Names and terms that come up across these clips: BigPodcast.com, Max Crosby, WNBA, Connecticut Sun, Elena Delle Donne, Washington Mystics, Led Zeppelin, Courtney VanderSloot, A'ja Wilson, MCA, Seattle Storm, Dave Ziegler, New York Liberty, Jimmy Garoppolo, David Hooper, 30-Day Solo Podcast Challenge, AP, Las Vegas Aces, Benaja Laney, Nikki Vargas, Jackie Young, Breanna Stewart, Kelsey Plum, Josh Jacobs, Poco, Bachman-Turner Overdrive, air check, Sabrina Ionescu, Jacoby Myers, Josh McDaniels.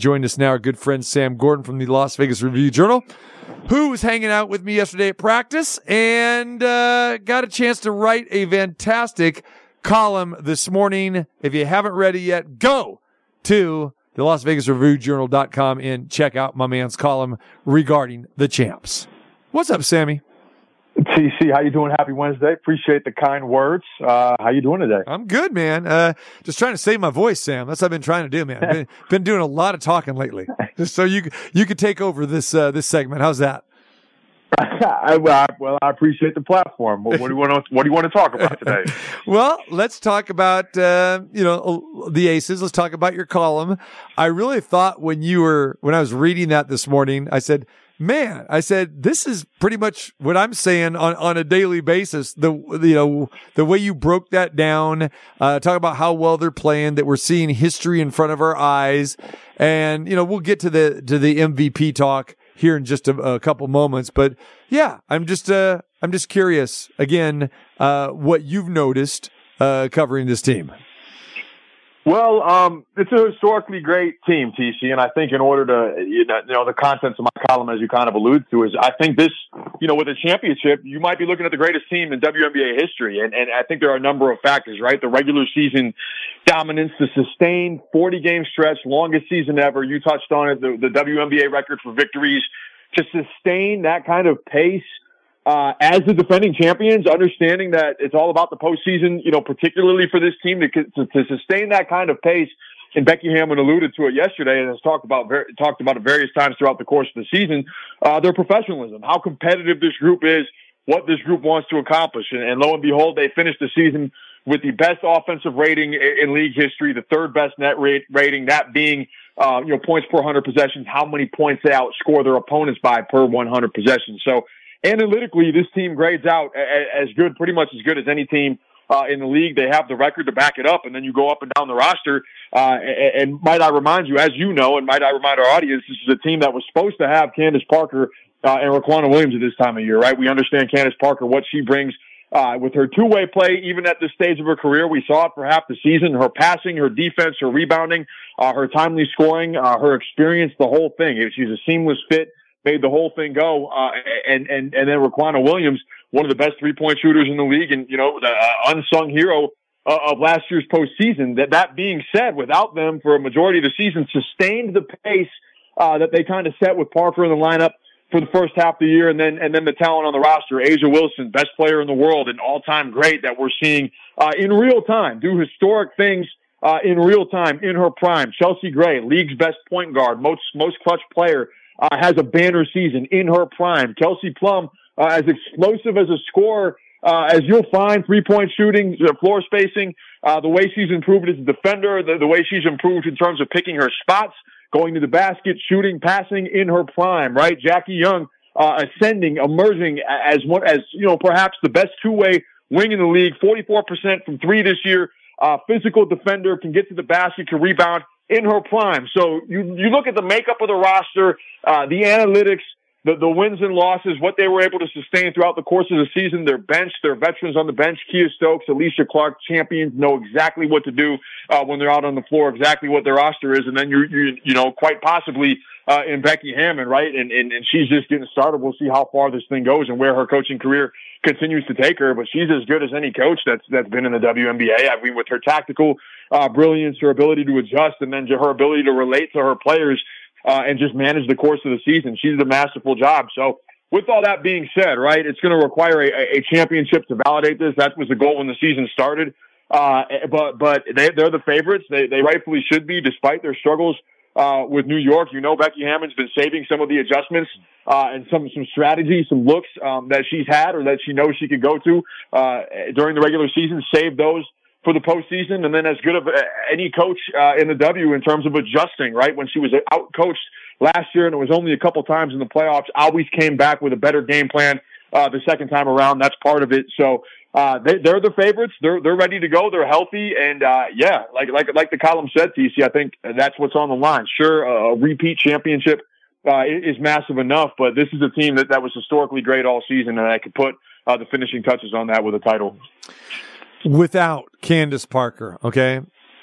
Joined us now, our good friend Sam Gordon from the Las Vegas Review-Journal, who was hanging out with me yesterday at practice and got a chance to write a fantastic column this morning. If you haven't read it yet, go to the LasVegasReviewJournal.com and check out my man's column regarding the champs. What's up, Sammy? TC, how you doing? Happy Wednesday. Appreciate the kind words. How you doing today? I'm good, man. Just trying to save my voice, Sam. That's what I've been trying to do, man. I've been doing a lot of talking lately. Just so you could take over this segment. How's that? I appreciate the platform. What do you want to talk about today? Well, let's talk about the Aces. Let's talk about your column. I really thought when I was reading that this morning, I said, man, this is pretty much what I'm saying on a daily basis. The way you broke that down, talk about how well they're playing, that we're seeing history in front of our eyes. And, we'll get to the MVP talk here in just a couple moments. But yeah, I'm just curious again, what you've noticed, covering this team. Well, it's a historically great team, TC, and I think in order to, the contents of my column, as you kind of allude to, is I think this, with a championship, you might be looking at the greatest team in WNBA history, and I think there are a number of factors, right? The regular season dominance, the sustained 40-game stretch, longest season ever. You touched on it, the WNBA record for victories. To sustain that kind of pace, as the defending champions, understanding that it's all about the postseason, particularly for this team to sustain that kind of pace. And Becky Hammon alluded to it yesterday and has talked about it various times throughout the course of the season, their professionalism, how competitive this group is, what this group wants to accomplish. And lo and behold, they finished the season with the best offensive rating in league history, the third best net rating, that being, points per 100 possessions, how many points they outscore their opponents by per 100 possessions. So, analytically, this team grades out as good, pretty much as good as any team in the league. They have the record to back it up, and then you go up and down the roster. And might I remind you, and might I remind our audience, this is a team that was supposed to have Candace Parker and Raquana Williams at this time of year, right? We understand Candace Parker, what she brings with her two-way play, even at this stage of her career. We saw it for half the season, her passing, her defense, her rebounding, her timely scoring, her experience, the whole thing. She's a seamless fit. Made the whole thing go, and then Raquana Williams, one of the best three-point shooters in the league, and the unsung hero of last year's postseason. That being said, without them for a majority of the season, sustained the pace that they kind of set with Parker in the lineup for the first half of the year, and then the talent on the roster, A'ja Wilson, best player in the world, an all-time great that we're seeing in real time do historic things. In real time, in her prime, Chelsea Gray, league's best point guard, most clutch player, has a banner season in her prime. Kelsey Plum, as explosive as a scorer, as you'll find, three-point shooting, floor spacing, the way she's improved as a defender, the way she's improved in terms of picking her spots, going to the basket, shooting, passing in her prime, right? Jackie Young, ascending, emerging as one, perhaps the best two-way wing in the league, 44% from three this year, physical defender, can get to the basket, can rebound in her prime. So you look at the makeup of the roster, the analytics, the wins and losses, what they were able to sustain throughout the course of the season, their bench, their veterans on the bench, Kiah Stokes, Alysha Clark, champions, know exactly what to do when they're out on the floor, exactly what their roster is. And then you quite possibly in Becky Hammon, right? And she's just getting started. We'll see how far this thing goes and where her coaching career continues to take her, but she's as good as any coach that's been in the WNBA. I mean, with her tactical brilliance, her ability to adjust, and then her ability to relate to her players and just manage the course of the season, she did a masterful job. So, with all that being said, right, it's going to require a championship to validate this. That was the goal when the season started. But they're the favorites. They rightfully should be, despite their struggles with New York. Becky Hammond's been saving some of the adjustments and some strategies, some looks that she's had or that she knows she could go to during the regular season, save those for the postseason. And then as good of any coach in the W in terms of adjusting, right? When she was outcoached last year and it was only a couple times in the playoffs, always came back with a better game plan the second time around. That's part of it. So they're the favorites. They're ready to go. They're healthy. And like the column said, TC, I think that's what's on the line. Sure, a repeat championship is massive enough, but this is a team that was historically great all season, and I could put the finishing touches on that with a title. Without Candace Parker, okay?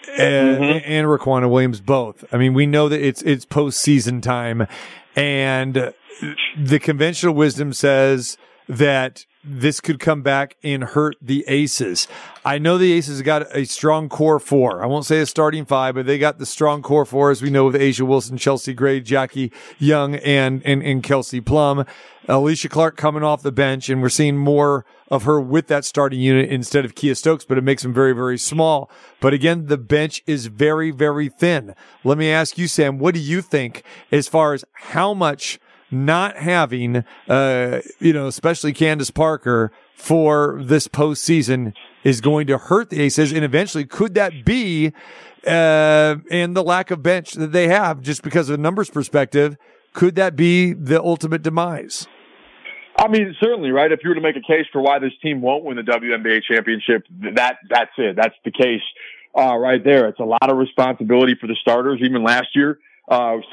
and Raquana Williams both. I mean, we know that it's postseason time, and the conventional wisdom says that this could come back and hurt the Aces. I know the Aces got a strong core four. I won't say a starting five, but they got the strong core four, as we know, with A'ja Wilson, Chelsea Gray, Jackie Young, and Kelsey Plum. Alysha Clark coming off the bench, and we're seeing more of her with that starting unit instead of Kiah Stokes, but it makes them very, very small. But again, the bench is very, very thin. Let me ask you, Sam, what do you think as far as how much not having, especially Candace Parker for this postseason is going to hurt the Aces, and eventually could that be, and the lack of bench that they have, just because of a numbers perspective, could that be the ultimate demise? I mean, certainly, right? If you were to make a case for why this team won't win the WNBA championship, that's it. That's the case, right there. It's a lot of responsibility for the starters. Even last year,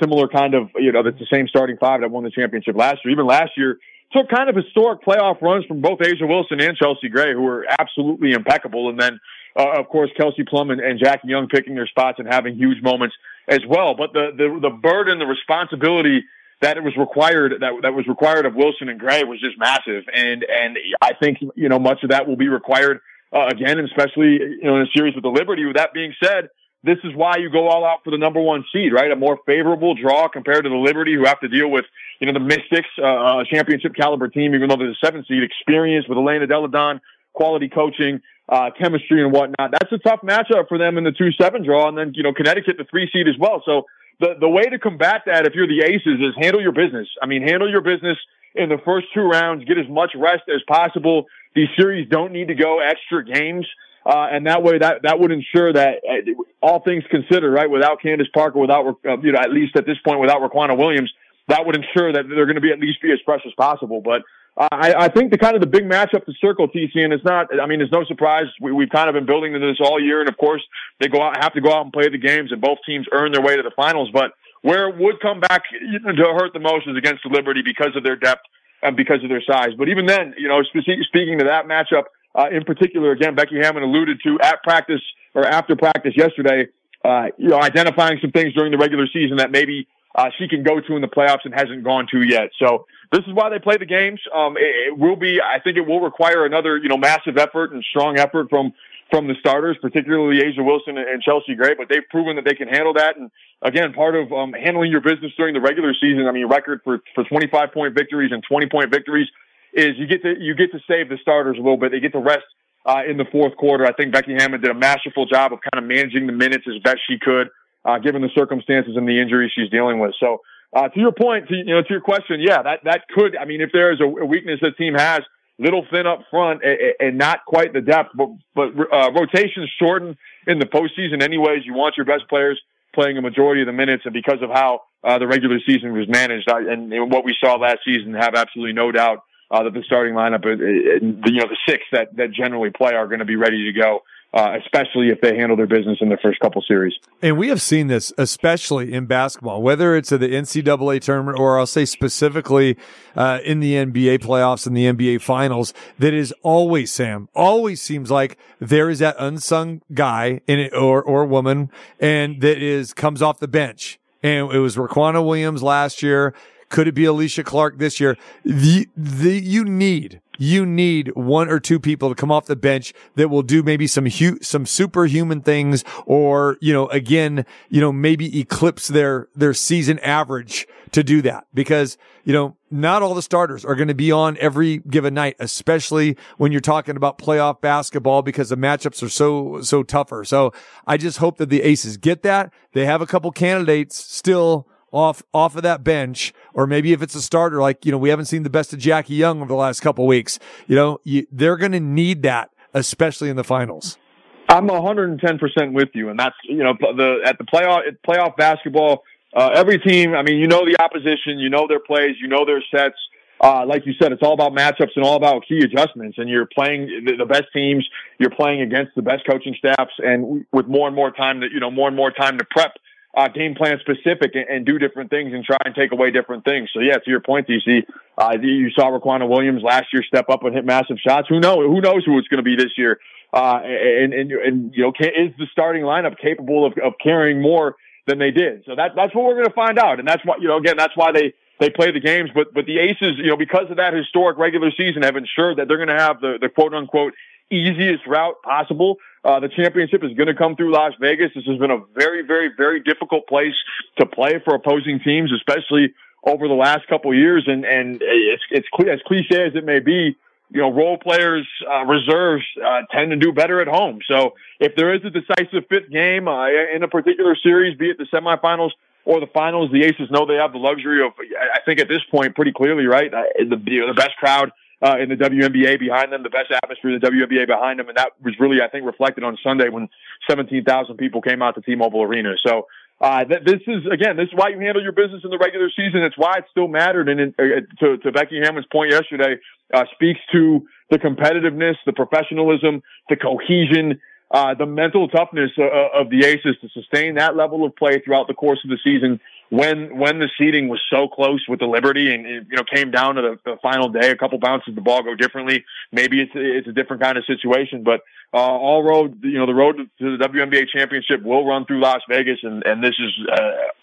similar kind of, that's the same starting five that won the championship last year. Even last year took kind of historic playoff runs from both A'ja Wilson and Chelsea Gray, who were absolutely impeccable. And then, of course, Kelsey Plum and Jackie Young picking their spots and having huge moments as well. But the burden, the responsibility that it was required, that was required of Wilson and Gray was just massive. And I think, much of that will be required, again, and especially, in a series with the Liberty. With that being said, this is why you go all out for the number one seed, right? A more favorable draw compared to the Liberty, who have to deal with, the Mystics, a championship caliber team, even though they're the 7th seed, experience with Elena Delle Donne, quality coaching, chemistry and whatnot. That's a tough matchup for them in the 2-7 draw. And then, Connecticut, the 3 seed as well. So the way to combat that, if you're the Aces, is handle your business. I mean, handle your business in the first two rounds, get as much rest as possible. These series don't need to go extra games. And that way, that would ensure that, all things considered, right, without Candace Parker, without, at least at this point, without Raquana Williams, that would ensure that they're going to be at least be as fresh as possible. But I think the big matchup to circle, TC, and it's not, I mean, it's no surprise. We've kind of been building to this all year. And of course, they have to go out and play the games, and both teams earn their way to the finals. But where it would come back to hurt the most is against the Liberty, because of their depth and because of their size. But even then, speaking to that matchup, in particular, again, Becky Hammon alluded to at practice or after practice yesterday, identifying some things during the regular season that maybe she can go to in the playoffs and hasn't gone to yet. So this is why they play the games. It will be, I think it will require another, massive effort and strong effort from the starters, particularly A'ja Wilson and Chelsea Gray, but they've proven that they can handle that. And again, part of handling your business during the regular season, I mean, record for 25-point victories and 20-point victories, is you get to save the starters a little bit. They get to rest in the fourth quarter. I think Becky Hammon did a masterful job of kind of managing the minutes as best she could, given the circumstances and the injuries she's dealing with. So to your point, to your question, yeah, that could. I mean, if there is a weakness the team has, little thin up front and not quite the depth, but rotations shorten in the postseason anyways. You want your best players playing a majority of the minutes, and because of how the regular season was managed and what we saw last season, have absolutely no doubt that the starting lineup, the 6 that generally play, are going to be ready to go, especially if they handle their business in their first couple series. And we have seen this, especially in basketball, whether it's at the NCAA tournament, or I'll say specifically in the NBA playoffs and the NBA finals, that is always, Sam, always seems like there is that unsung guy in it, or woman, and that comes off the bench. And it was Raquana Williams last year. Could it be Alysha Clark this year? You need one or two people to come off the bench that will do maybe some superhuman things, or, maybe eclipse their season average to do that, because, not all the starters are going to be on every given night, especially when you're talking about playoff basketball, because the matchups are so tougher. So I just hope that the Aces get that. They have a couple candidates still off of that bench, or maybe if it's a starter, like, we haven't seen the best of Jackie Young over the last couple of weeks. They're going to need that, especially in the finals. I'm 110% with you, and that's, at the playoff basketball, every team, I mean, the opposition, their plays, their sets. Like you said, it's all about matchups and all about key adjustments, and you're playing the best teams, you're playing against the best coaching staffs, and with more and more time to prep game plan specific and do different things and try and take away different things. So yeah, to your point, DC, you saw Raquana Williams last year step up and hit massive shots. Who knows who it's going to be this year? And is the starting lineup capable of carrying more than they did? So that's what we're going to find out. And that's why, that's why they play the games. But the Aces, because of that historic regular season, have ensured that they're going to have the quote unquote easiest route possible. The championship is going to come through Las Vegas. This has been a very, very, very difficult place to play for opposing teams, especially over the last couple of years. And it's as cliche as it may be, role players, reserves, tend to do better at home. So if there is a decisive fifth game in a particular series, be it the semifinals or the finals, the Aces know they have the luxury of, I think at this point, pretty clearly, right, the best crowd in the WNBA behind them, the best atmosphere in the WNBA behind them. And that was really, I think, reflected on Sunday when 17,000 people came out to T-Mobile Arena. So this is why you handle your business in the regular season. It's why it still mattered. And to Becky Hammon's point yesterday, speaks to the competitiveness, the professionalism, the cohesion, the mental toughness of the Aces to sustain that level of play throughout the course of the season when the seeding was so close with the Liberty and it came down to the final day. A couple bounces, the ball go differently. Maybe it's a different kind of situation, but the road to the WNBA championship will run through Las Vegas, and this is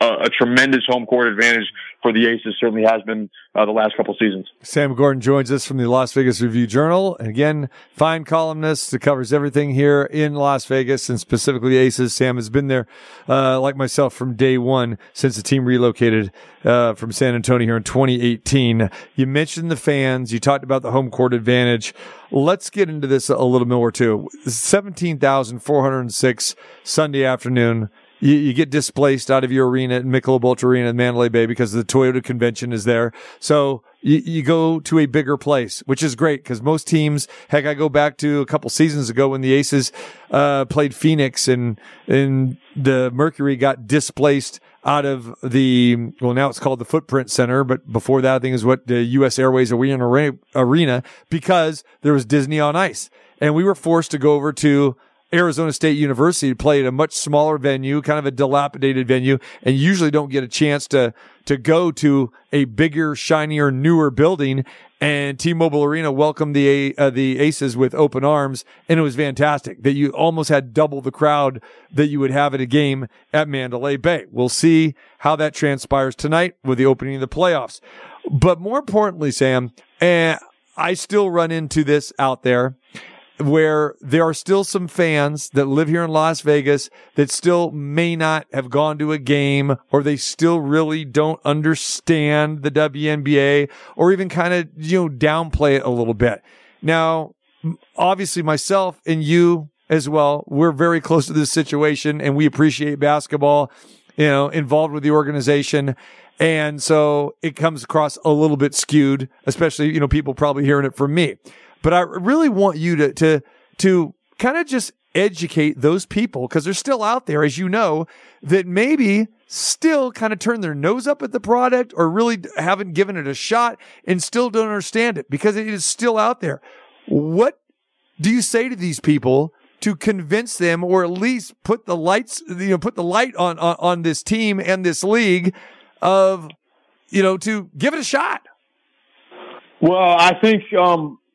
a tremendous home court advantage for the Aces. Certainly has been the last couple seasons. Sam Gordon joins us from the Las Vegas Review-Journal, and again, fine columnist that covers everything here in Las Vegas and specifically Aces. Sam has been there, like myself, from day one since the team relocated from San Antonio here in 2018. You mentioned the fans. You talked about the home court advantage. Let's get into this a little more, too. 17,406 Sunday afternoon. You get displaced out of your arena at Michelob Ultra Arena in Mandalay Bay because the Toyota convention is there. So you go to a bigger place, which is great because most teams, heck, I go back to a couple seasons ago when the Aces played Phoenix and the Mercury got displaced out of the, well, now it's called the Footprint Center, but before that I think is what the U.S. Airways Arena, because there was Disney on Ice. And we were forced to go over to Arizona State University played a much smaller venue, kind of a dilapidated venue, and usually don't get a chance to go to a bigger, shinier, newer building. And T-Mobile Arena welcomed the Aces with open arms, and it was fantastic that you almost had double the crowd that you would have at a game at Mandalay Bay. We'll see how that transpires tonight with the opening of the playoffs. But more importantly, Sam, and I still run into this out there, where there are still some fans that live here in Las Vegas that still may not have gone to a game, or they still really don't understand the WNBA, or even kind of, downplay it a little bit. Now, obviously myself and you as well, we're very close to this situation and we appreciate basketball, involved with the organization. And so it comes across a little bit skewed, especially, people probably hearing it from me. But I really want you to kind of just educate those people, because they're still out there, as that maybe still kind of turn their nose up at the product or really haven't given it a shot and still don't understand it because it is still out there. What do you say to these people to convince them, or at least put the light on this team and this league of, to give it a shot? Well, I think,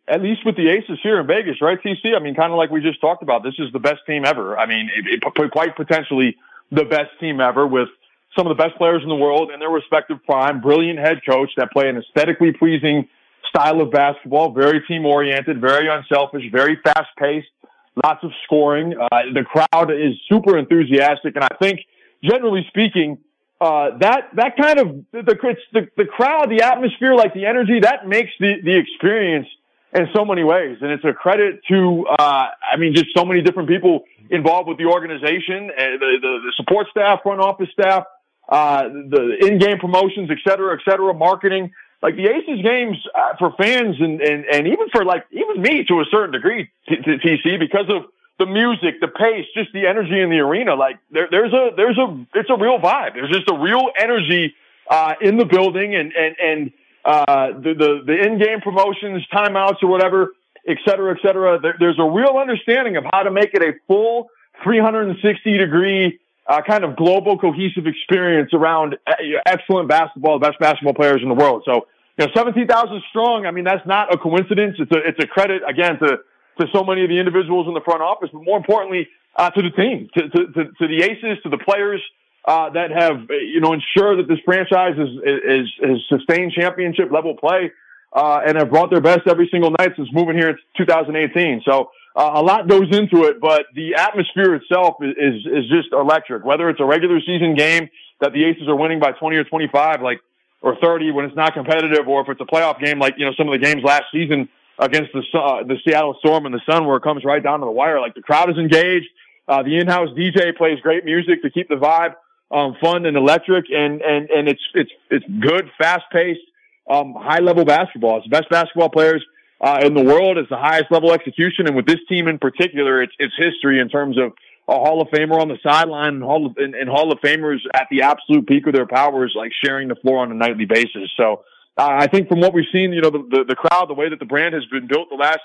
at least with the Aces here in Vegas, right, TC? I mean, kind of like we just talked about, this is the best team ever. I mean, it quite potentially the best team ever, with some of the best players in the world in their respective prime, brilliant head coach that play an aesthetically pleasing style of basketball, very team-oriented, very unselfish, very fast-paced, lots of scoring. The crowd is super enthusiastic, and I think, generally speaking, that kind of the crowd, the atmosphere, like the energy, that makes the experience in so many ways. And it's a credit to, just so many different people involved with the organization, the support staff, front office staff, the in-game promotions, et cetera, marketing. Like the Aces games for fans and even for even me to a certain degree, TC, because of the music, the pace, just the energy in the arena. Like it's a real vibe. There's just a real energy, in the building and the in-game promotions, timeouts or whatever, et cetera, et cetera. There's a real understanding of how to make it a full 360-degree kind of global cohesive experience around excellent basketball, the best basketball players in the world. So, 17,000 strong, I mean, that's not a coincidence. It's a credit, again, to to so many of the individuals in the front office, but more importantly, to the team, to the Aces, to the players that have, ensured that this franchise is sustained championship level play and have brought their best every single night since moving here in 2018. So a lot goes into it, but the atmosphere itself is just electric. Whether it's a regular season game that the Aces are winning by 20 or 25, or 30 when it's not competitive, or if it's a playoff game, some of the games last season against the Seattle Storm and the Sun, where it comes right down to the wire. The crowd is engaged. The in-house DJ plays great music to keep the vibe fun and electric, and it's good, fast-paced, high-level basketball. It's the best basketball players in the world. It's the highest level execution, and with this team in particular, it's history in terms of a Hall of Famer on the sideline and Hall of Famers at the absolute peak of their powers, sharing the floor on a nightly basis. So I think from what we've seen, the crowd, the way that the brand has been built the last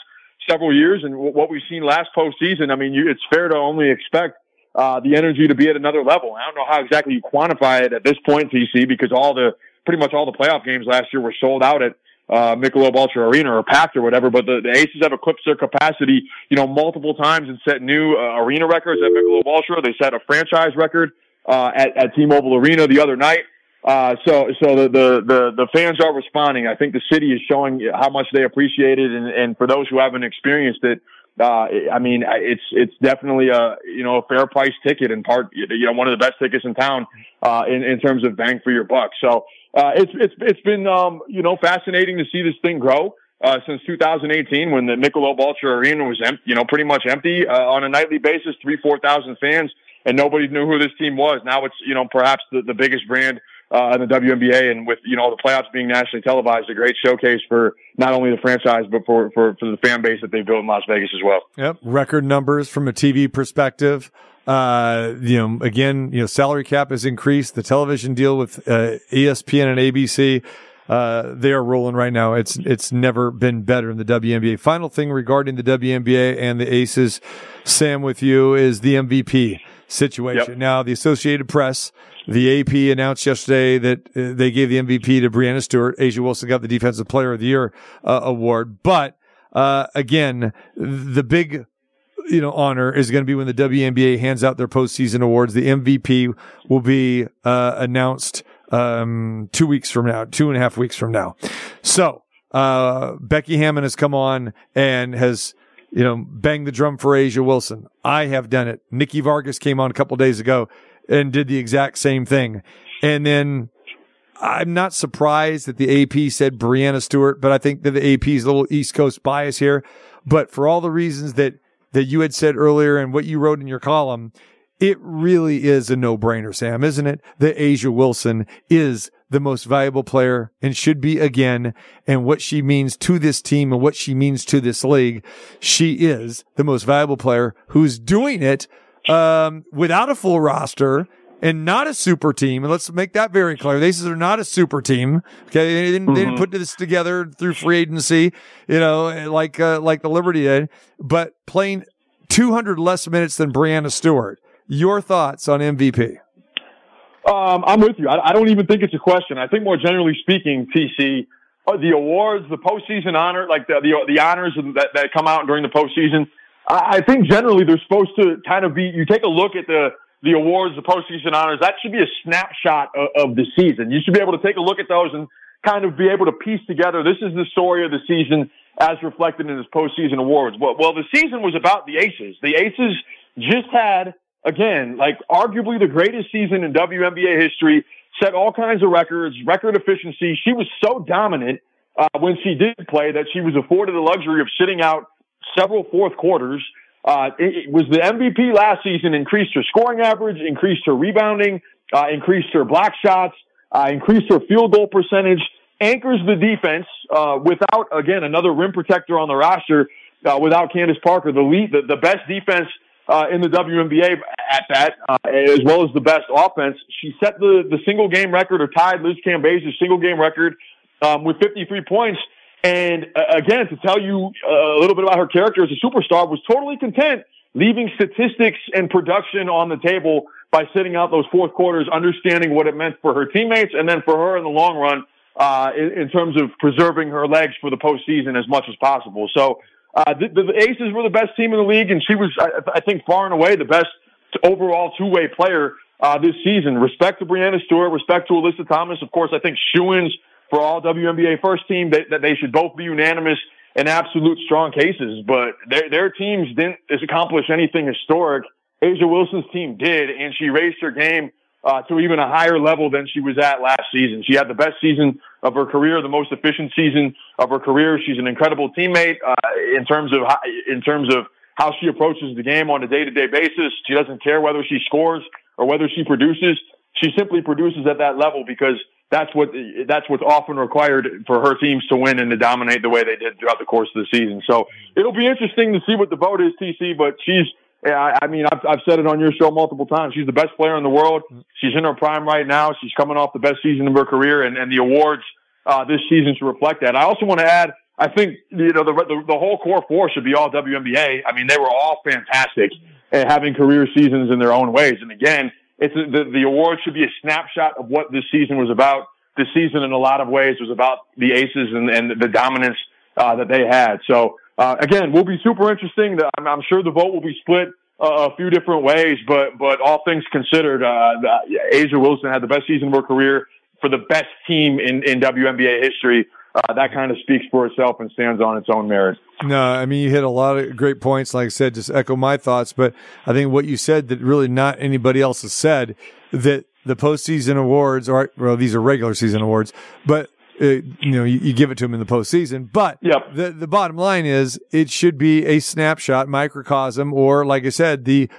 several years, and what we've seen last postseason, it's fair to only expect the energy to be at another level. I don't know how exactly you quantify it at this point, TC, because pretty much all the playoff games last year were sold out at Michelob Ultra Arena or packed or whatever, but the Aces have eclipsed their capacity, multiple times and set new arena records at Michelob Ultra. They set a franchise record at T-Mobile Arena the other night. So the fans are responding. I think the city is showing how much they appreciate it, and for those who haven't experienced it, it's definitely a fair price ticket, in part, one of the best tickets in town, in terms of bang for your buck. So, it's been, fascinating to see this thing grow, since 2018 when the Michelob Ultra Arena was empty, pretty much empty, on a nightly basis, 3,000-4,000 fans, and nobody knew who this team was. Now it's, perhaps the biggest brand in the WNBA, and with the playoffs being nationally televised, a great showcase for not only the franchise but for the fan base that they built in Las Vegas as well. Yep, record numbers from a TV perspective. Salary cap has increased. The television deal with ESPN and ABC, they are rolling right now. It's never been better in the WNBA. Final thing regarding the WNBA and the Aces, Sam, with you, is the MVP situation. Yep. Now, the Associated Press, the AP, announced yesterday that they gave the MVP to Breanna Stewart. A'ja Wilson got the Defensive Player of the Year award. But, again, the big honor is going to be when the WNBA hands out their postseason awards. The MVP will be announced 2.5 weeks from now. So Becky Hammon has come on and has banged the drum for A'ja Wilson. I have done it. Nikki Vargas came on a couple days ago and did the exact same thing. And then I'm not surprised that the AP said Breanna Stewart, but I think that the AP's little East Coast bias here. But for all the reasons that you had said earlier and what you wrote in your column, it really is a no-brainer, Sam, isn't it? That A'ja Wilson is the most valuable player and should be again. And what she means to this team and what she means to this league, she is the most valuable player who's doing it without a full roster and not a super team. And let's make that very clear. The Aces are not a super team. Okay. They didn't put this together through free agency, like the Liberty did, but playing 200 less minutes than Breanna Stewart. Your thoughts on MVP? I'm with you. I don't even think it's a question. I think more generally speaking, TC, the awards, the postseason honor, the honors that come out during the postseason, I think generally they're supposed to kind of be, you take a look at the awards, the postseason honors, that should be a snapshot of the season. You should be able to take a look at those and kind of be able to piece together, this is the story of the season as reflected in this postseason awards. Well, the season was about the Aces. The Aces just had, again, arguably the greatest season in WNBA history, set all kinds of records, record efficiency. She was so dominant when she did play that she was afforded the luxury of sitting out several fourth quarters. It was the MVP last season, increased her scoring average, increased her rebounding, increased her block shots, increased her field goal percentage, anchors the defense without, again, another rim protector on the roster, without Candace Parker, the best defense in the WNBA at that, as well as the best offense. She set the single-game record, or tied Liz Cambase's single-game record with 53 points. And again, to tell you a little bit about her character as a superstar, was totally content leaving statistics and production on the table by sitting out those fourth quarters, understanding what it meant for her teammates and then for her in the long run in terms of preserving her legs for the postseason as much as possible. So The Aces were the best team in the league, and she was, I think, far and away the best overall two-way player this season. Respect to Breanna Stewart, respect to Alyssa Thomas. Of course, I think shoo-ins for all WNBA first team, that they should both be unanimous and absolute strong cases. But their teams didn't accomplish anything historic. A'ja Wilson's team did, and she raised her game to even a higher level than she was at last season. She had the best season of her career, the most efficient season of her career. She's an incredible teammate in terms of how she approaches the game on a day-to-day basis. She doesn't care whether she scores or whether she produces. She simply produces at that level because that's what's often required for her teams to win and to dominate the way they did throughout the course of the season. So it'll be interesting to see what the vote is, TC, but I've said it on your show multiple times. She's the best player in the world. She's in her prime right now. She's coming off the best season of her career, and the awards this season should reflect that. I also want to add, I think the whole core four should be all WNBA. I mean, they were all fantastic at having career seasons in their own ways. And again, the award should be a snapshot of what this season was about. This season, in a lot of ways, was about the Aces and the dominance that they had. So. Again, will be super interesting. I'm sure the vote will be split a few different ways, but all things considered, A'ja Wilson had the best season of her career for the best team in WNBA history. That kind of speaks for itself and stands on its own merit. No, I mean, you hit a lot of great points. Like I said, just echo my thoughts, but I think what you said that really not anybody else has said, that the postseason awards, or well, these are regular season awards, but you give it to them in the postseason. But yep. The bottom line is it should be a snapshot, microcosm, or like I said, the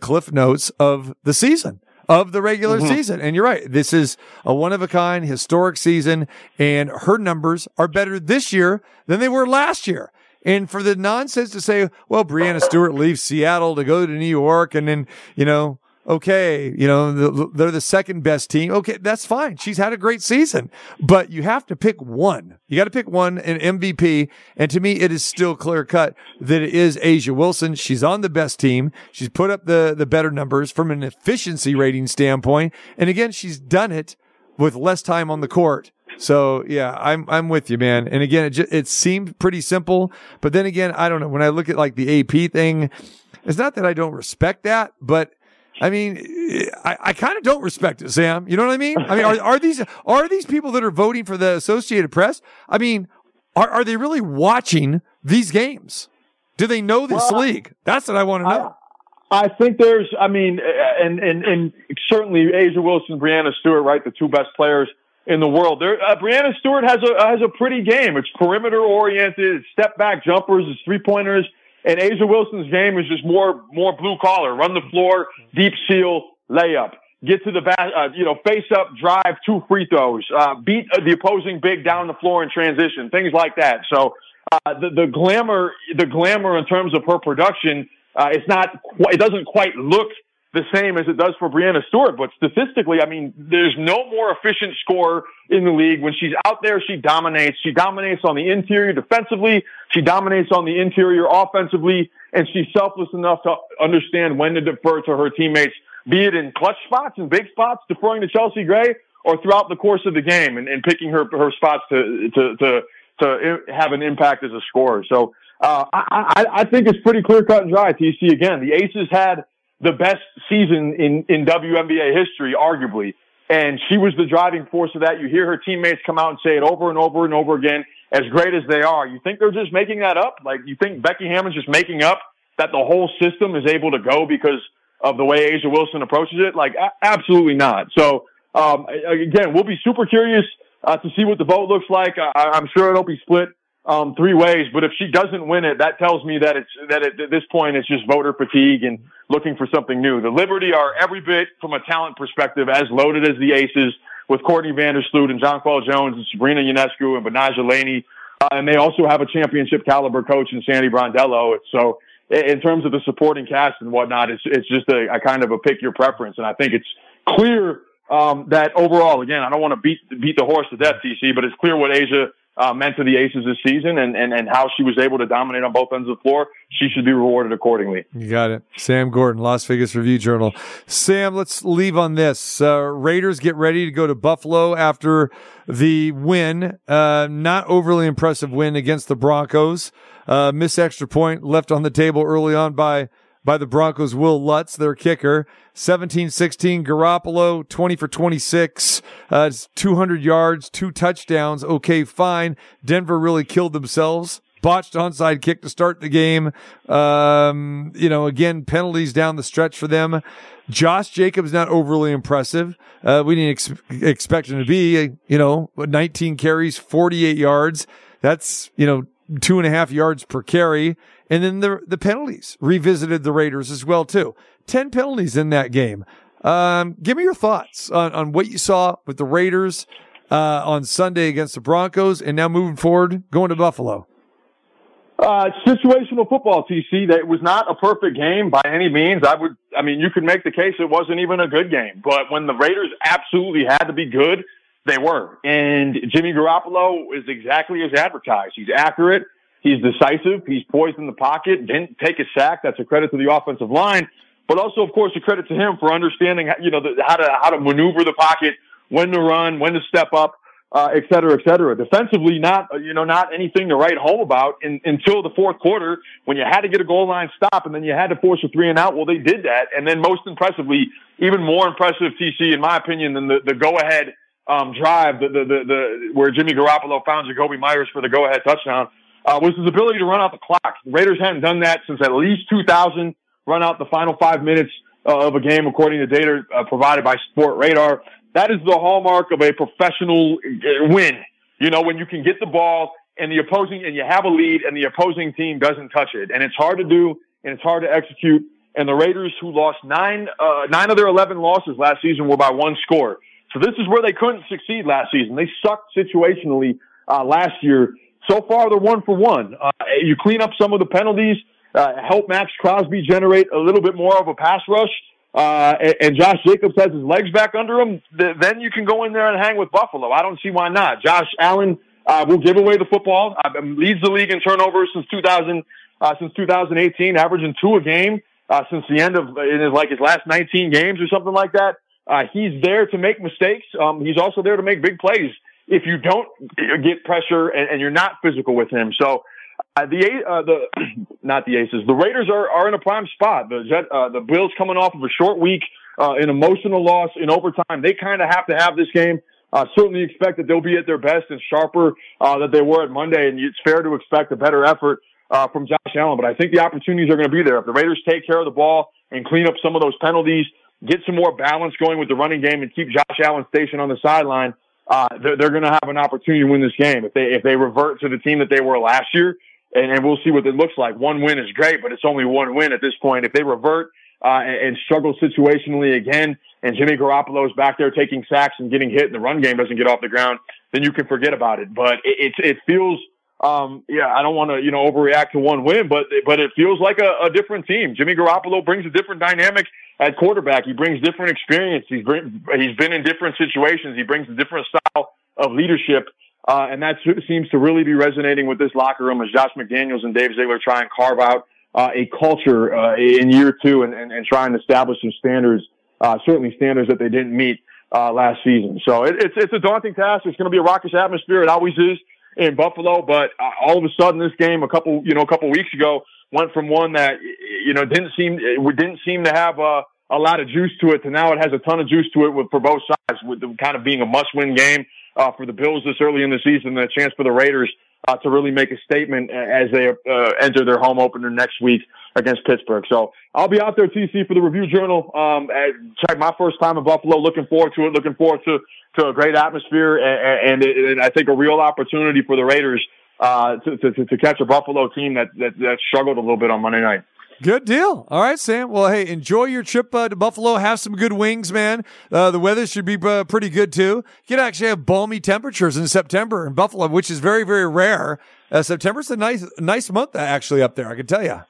cliff notes of the season, of the regular season. And you're right. This is a one-of-a-kind historic season, and her numbers are better this year than they were last year. And for the nonsense to say, well, Breanna Stewart leaves Seattle to go to New York, and then, they're the second best team. Okay, that's fine. She's had a great season, but you have to pick one. You got to pick one, an MVP. And to me, it is still clear cut that it is A'ja Wilson. She's on the best team. She's put up the better numbers from an efficiency rating standpoint. And again, she's done it with less time on the court. So yeah, I'm with you, man. And again, it seemed pretty simple, but then again, I don't know. When I look at like the AP thing, it's not that I don't respect that, but I mean, I kind of don't respect it, Sam. You know what I mean? I mean, are these people that are voting for the Associated Press? I mean, are they really watching these games? Do they know this league? That's what I want to know. I think there's, I mean, and certainly A'ja Wilson, Breanna Stewart, right? The two best players in the world. Breanna Stewart has a pretty game. It's perimeter oriented. It's step back jumpers. It's three pointers. And A'ja Wilson's game is just more blue collar, run the floor, deep seal, layup, get to the face up, drive, two free throws, beat the opposing big down the floor in transition, things like that. So the glamour in terms of her production, it doesn't quite look the same as it does for Breanna Stewart. But statistically, I mean, there's no more efficient scorer in the league. When she's out there, she dominates. She dominates on the interior defensively. She dominates on the interior offensively. And she's selfless enough to understand when to defer to her teammates, be it in clutch spots and big spots, deferring to Chelsea Gray, or throughout the course of the game and picking her spots to have an impact as a scorer. So I think it's pretty clear-cut and dry, TC. Again, the Aces had the best season in WNBA history, arguably. And she was the driving force of that. You hear her teammates come out and say it over and over and over again, as great as they are. You think they're just making that up? Like, you think Becky Hammon's just making up that the whole system is able to go because of the way A'ja Wilson approaches it? Like, absolutely not. So, again, we'll be super curious to see what the vote looks like. I'm sure it'll be split three ways, but if she doesn't win it, that tells me that at this point it's just voter fatigue and looking for something new. The Liberty are every bit, from a talent perspective, as loaded as the Aces, with Courtney VanderSloot and Jonquel Jones and Sabrina Ionescu and Benaja Laney, and they also have a championship caliber coach in Sandy Brondello. So in terms of the supporting cast and whatnot, it's just a kind of a pick your preference, and I think it's clear that overall, again, I don't want to beat the horse to death, TC, but it's clear what A'ja meant to the Aces this season and how she was able to dominate on both ends of the floor, she should be rewarded accordingly. You got it. Sam Gordon, Las Vegas Review-Journal. Sam, let's leave on this. Raiders get ready to go to Buffalo after the win. Not overly impressive win against the Broncos. Missed extra point left on the table early on by the Broncos' Will Lutz, their kicker. 17-16, Garoppolo, 20 for 26, 200 yards, 2 touchdowns. Okay, fine. Denver really killed themselves. Botched onside kick to start the game. Again, penalties down the stretch for them. Josh Jacobs, not overly impressive. We didn't expect him to be, 19 carries, 48 yards. That's, 2.5 yards per carry. And then the penalties revisited the Raiders as well, too. 10 penalties in that game. Give me your thoughts on what you saw with the Raiders on Sunday against the Broncos, and now moving forward, going to Buffalo. Situational football, TC. That was not a perfect game by any means. You could make the case it wasn't even a good game. But when the Raiders absolutely had to be good, they were. And Jimmy Garoppolo is exactly as advertised. He's accurate. He's decisive. He's poised in the pocket. Didn't take a sack. That's a credit to the offensive line, but also, of course, a credit to him for understanding, how to maneuver the pocket, when to run, when to step up, et cetera, et cetera. Defensively, not anything to write home about until the fourth quarter when you had to get a goal line stop and then you had to force a 3-and-out. Well, they did that. And then most impressively, even more impressive, TC, in my opinion, than the go-ahead drive, where Jimmy Garoppolo found Jacoby Myers for the go-ahead touchdown, was his ability to run out the clock. The Raiders hadn't done that since at least 2000, run out the final 5 minutes of a game, according to data provided by Sport Radar. That is the hallmark of a professional win. When you can get the ball and you have a lead and the opposing team doesn't touch it. And it's hard to do and it's hard to execute. And the Raiders, who lost nine of their 11 losses last season, were by one score. So this is where they couldn't succeed last season. They sucked situationally last year. So far, they're 1-for-1. You clean up some of the penalties, help Max Crosby generate a little bit more of a pass rush, and Josh Jacobs has his legs back under him, then you can go in there and hang with Buffalo. I don't see why not. Josh Allen will give away the football, leads the league in turnovers since 2018, averaging 2 a game since the end of his last 19 games or something like that. He's there to make mistakes. He's also there to make big plays if you don't get pressure and you're not physical with him. So the Raiders are in a prime spot. The Bills coming off of a short week, an emotional loss in overtime. They kind of have to have this game. Certainly expect that they'll be at their best and sharper than they were at Monday, and it's fair to expect a better effort from Josh Allen. But I think the opportunities are going to be there. If the Raiders take care of the ball and clean up some of those penalties, get some more balance going with the running game, and keep Josh Allen stationed on the sideline, they're going to have an opportunity to win this game. If they revert to the team that they were last year, and we'll see what it looks like. One win is great, but it's only one win at this point. If they revert and struggle situationally again, and Jimmy Garoppolo is back there taking sacks and getting hit, and the run game doesn't get off the ground, then you can forget about it. But it feels, I don't want to overreact to one win, but it feels like a different team. Jimmy Garoppolo brings a different dynamic at quarterback. He brings different experience. He's been in different situations. He brings a different style of leadership, and that seems to really be resonating with this locker room as Josh McDaniels and Dave Ziegler try and carve out a culture in year two and try and establish some standards, certainly standards that they didn't meet last season. So it's a daunting task. It's going to be a raucous atmosphere. It always is in Buffalo, but all of a sudden this game a couple weeks ago went from one that didn't seem to have a lot of juice to it, to now it has a ton of juice to it for both sides, with the kind of being a must-win game for the Bills this early in the season, and a chance for the Raiders to really make a statement as they enter their home opener next week against Pittsburgh. So I'll be out there, TC, for the Review-Journal. Check my first time in Buffalo. Looking forward to it. Looking forward to a great atmosphere, and I think a real opportunity for the Raiders to catch a Buffalo team that struggled a little bit on Monday night. Good deal. All right, Sam. Well, hey, enjoy your trip to Buffalo. Have some good wings, man. The weather should be pretty good, too. You can actually have balmy temperatures in September in Buffalo, which is very, very rare. September's a nice month, actually, up there, I can tell you.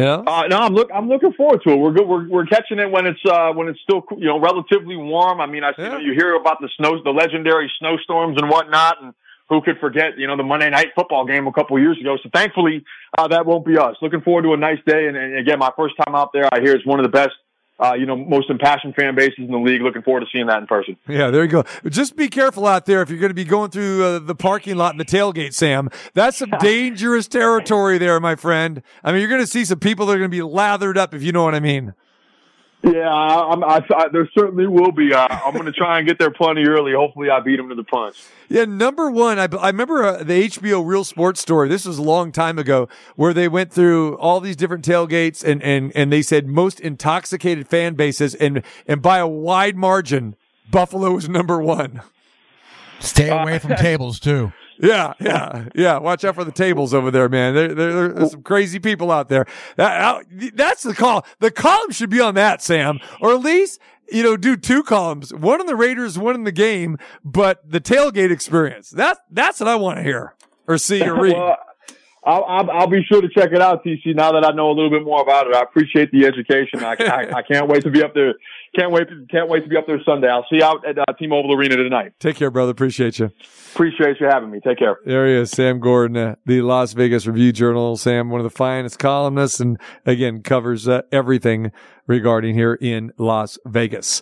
I'm looking forward to it. We're good. We're catching it when it's still, relatively warm. I mean, you hear about the legendary snowstorms and whatnot, and who could forget, you know, the Monday night football game a couple years ago. So thankfully, that won't be us. Looking forward to a nice day. And again, my first time out there, I hear it's one of the best, most impassioned fan bases in the league. Looking forward to seeing that in person. Yeah, there you go. Just be careful out there if you're going to be going through the parking lot and the tailgate, Sam. That's some dangerous territory there, my friend. I mean, you're going to see some people that are going to be lathered up, if you know what I mean. Yeah, I there certainly will be. I'm going to try and get there plenty early. Hopefully I beat them to the punch. Yeah, number one, I remember the HBO Real Sports story. This was a long time ago where they went through all these different tailgates and they said most intoxicated fan bases, and by a wide margin, Buffalo was number one. Stay away from tables too. Yeah. Watch out for the tables over there, man. There's some crazy people out there. That's the call. The column should be on that, Sam, or at least, do two columns, one on the Raiders, one in the game, but the tailgate experience. That's what I want to hear or see or read. Well, I'll be sure to check it out, TC, now that I know a little bit more about it. I appreciate the education. I can't wait to be up there. Can't wait to be up there Sunday. I'll see you out at T-Mobile Arena tonight. Take care, brother. Appreciate you. Appreciate you having me. Take care. There he is, Sam Gordon, the Las Vegas Review-Journal. Sam, one of the finest columnists, and again, covers everything regarding here in Las Vegas.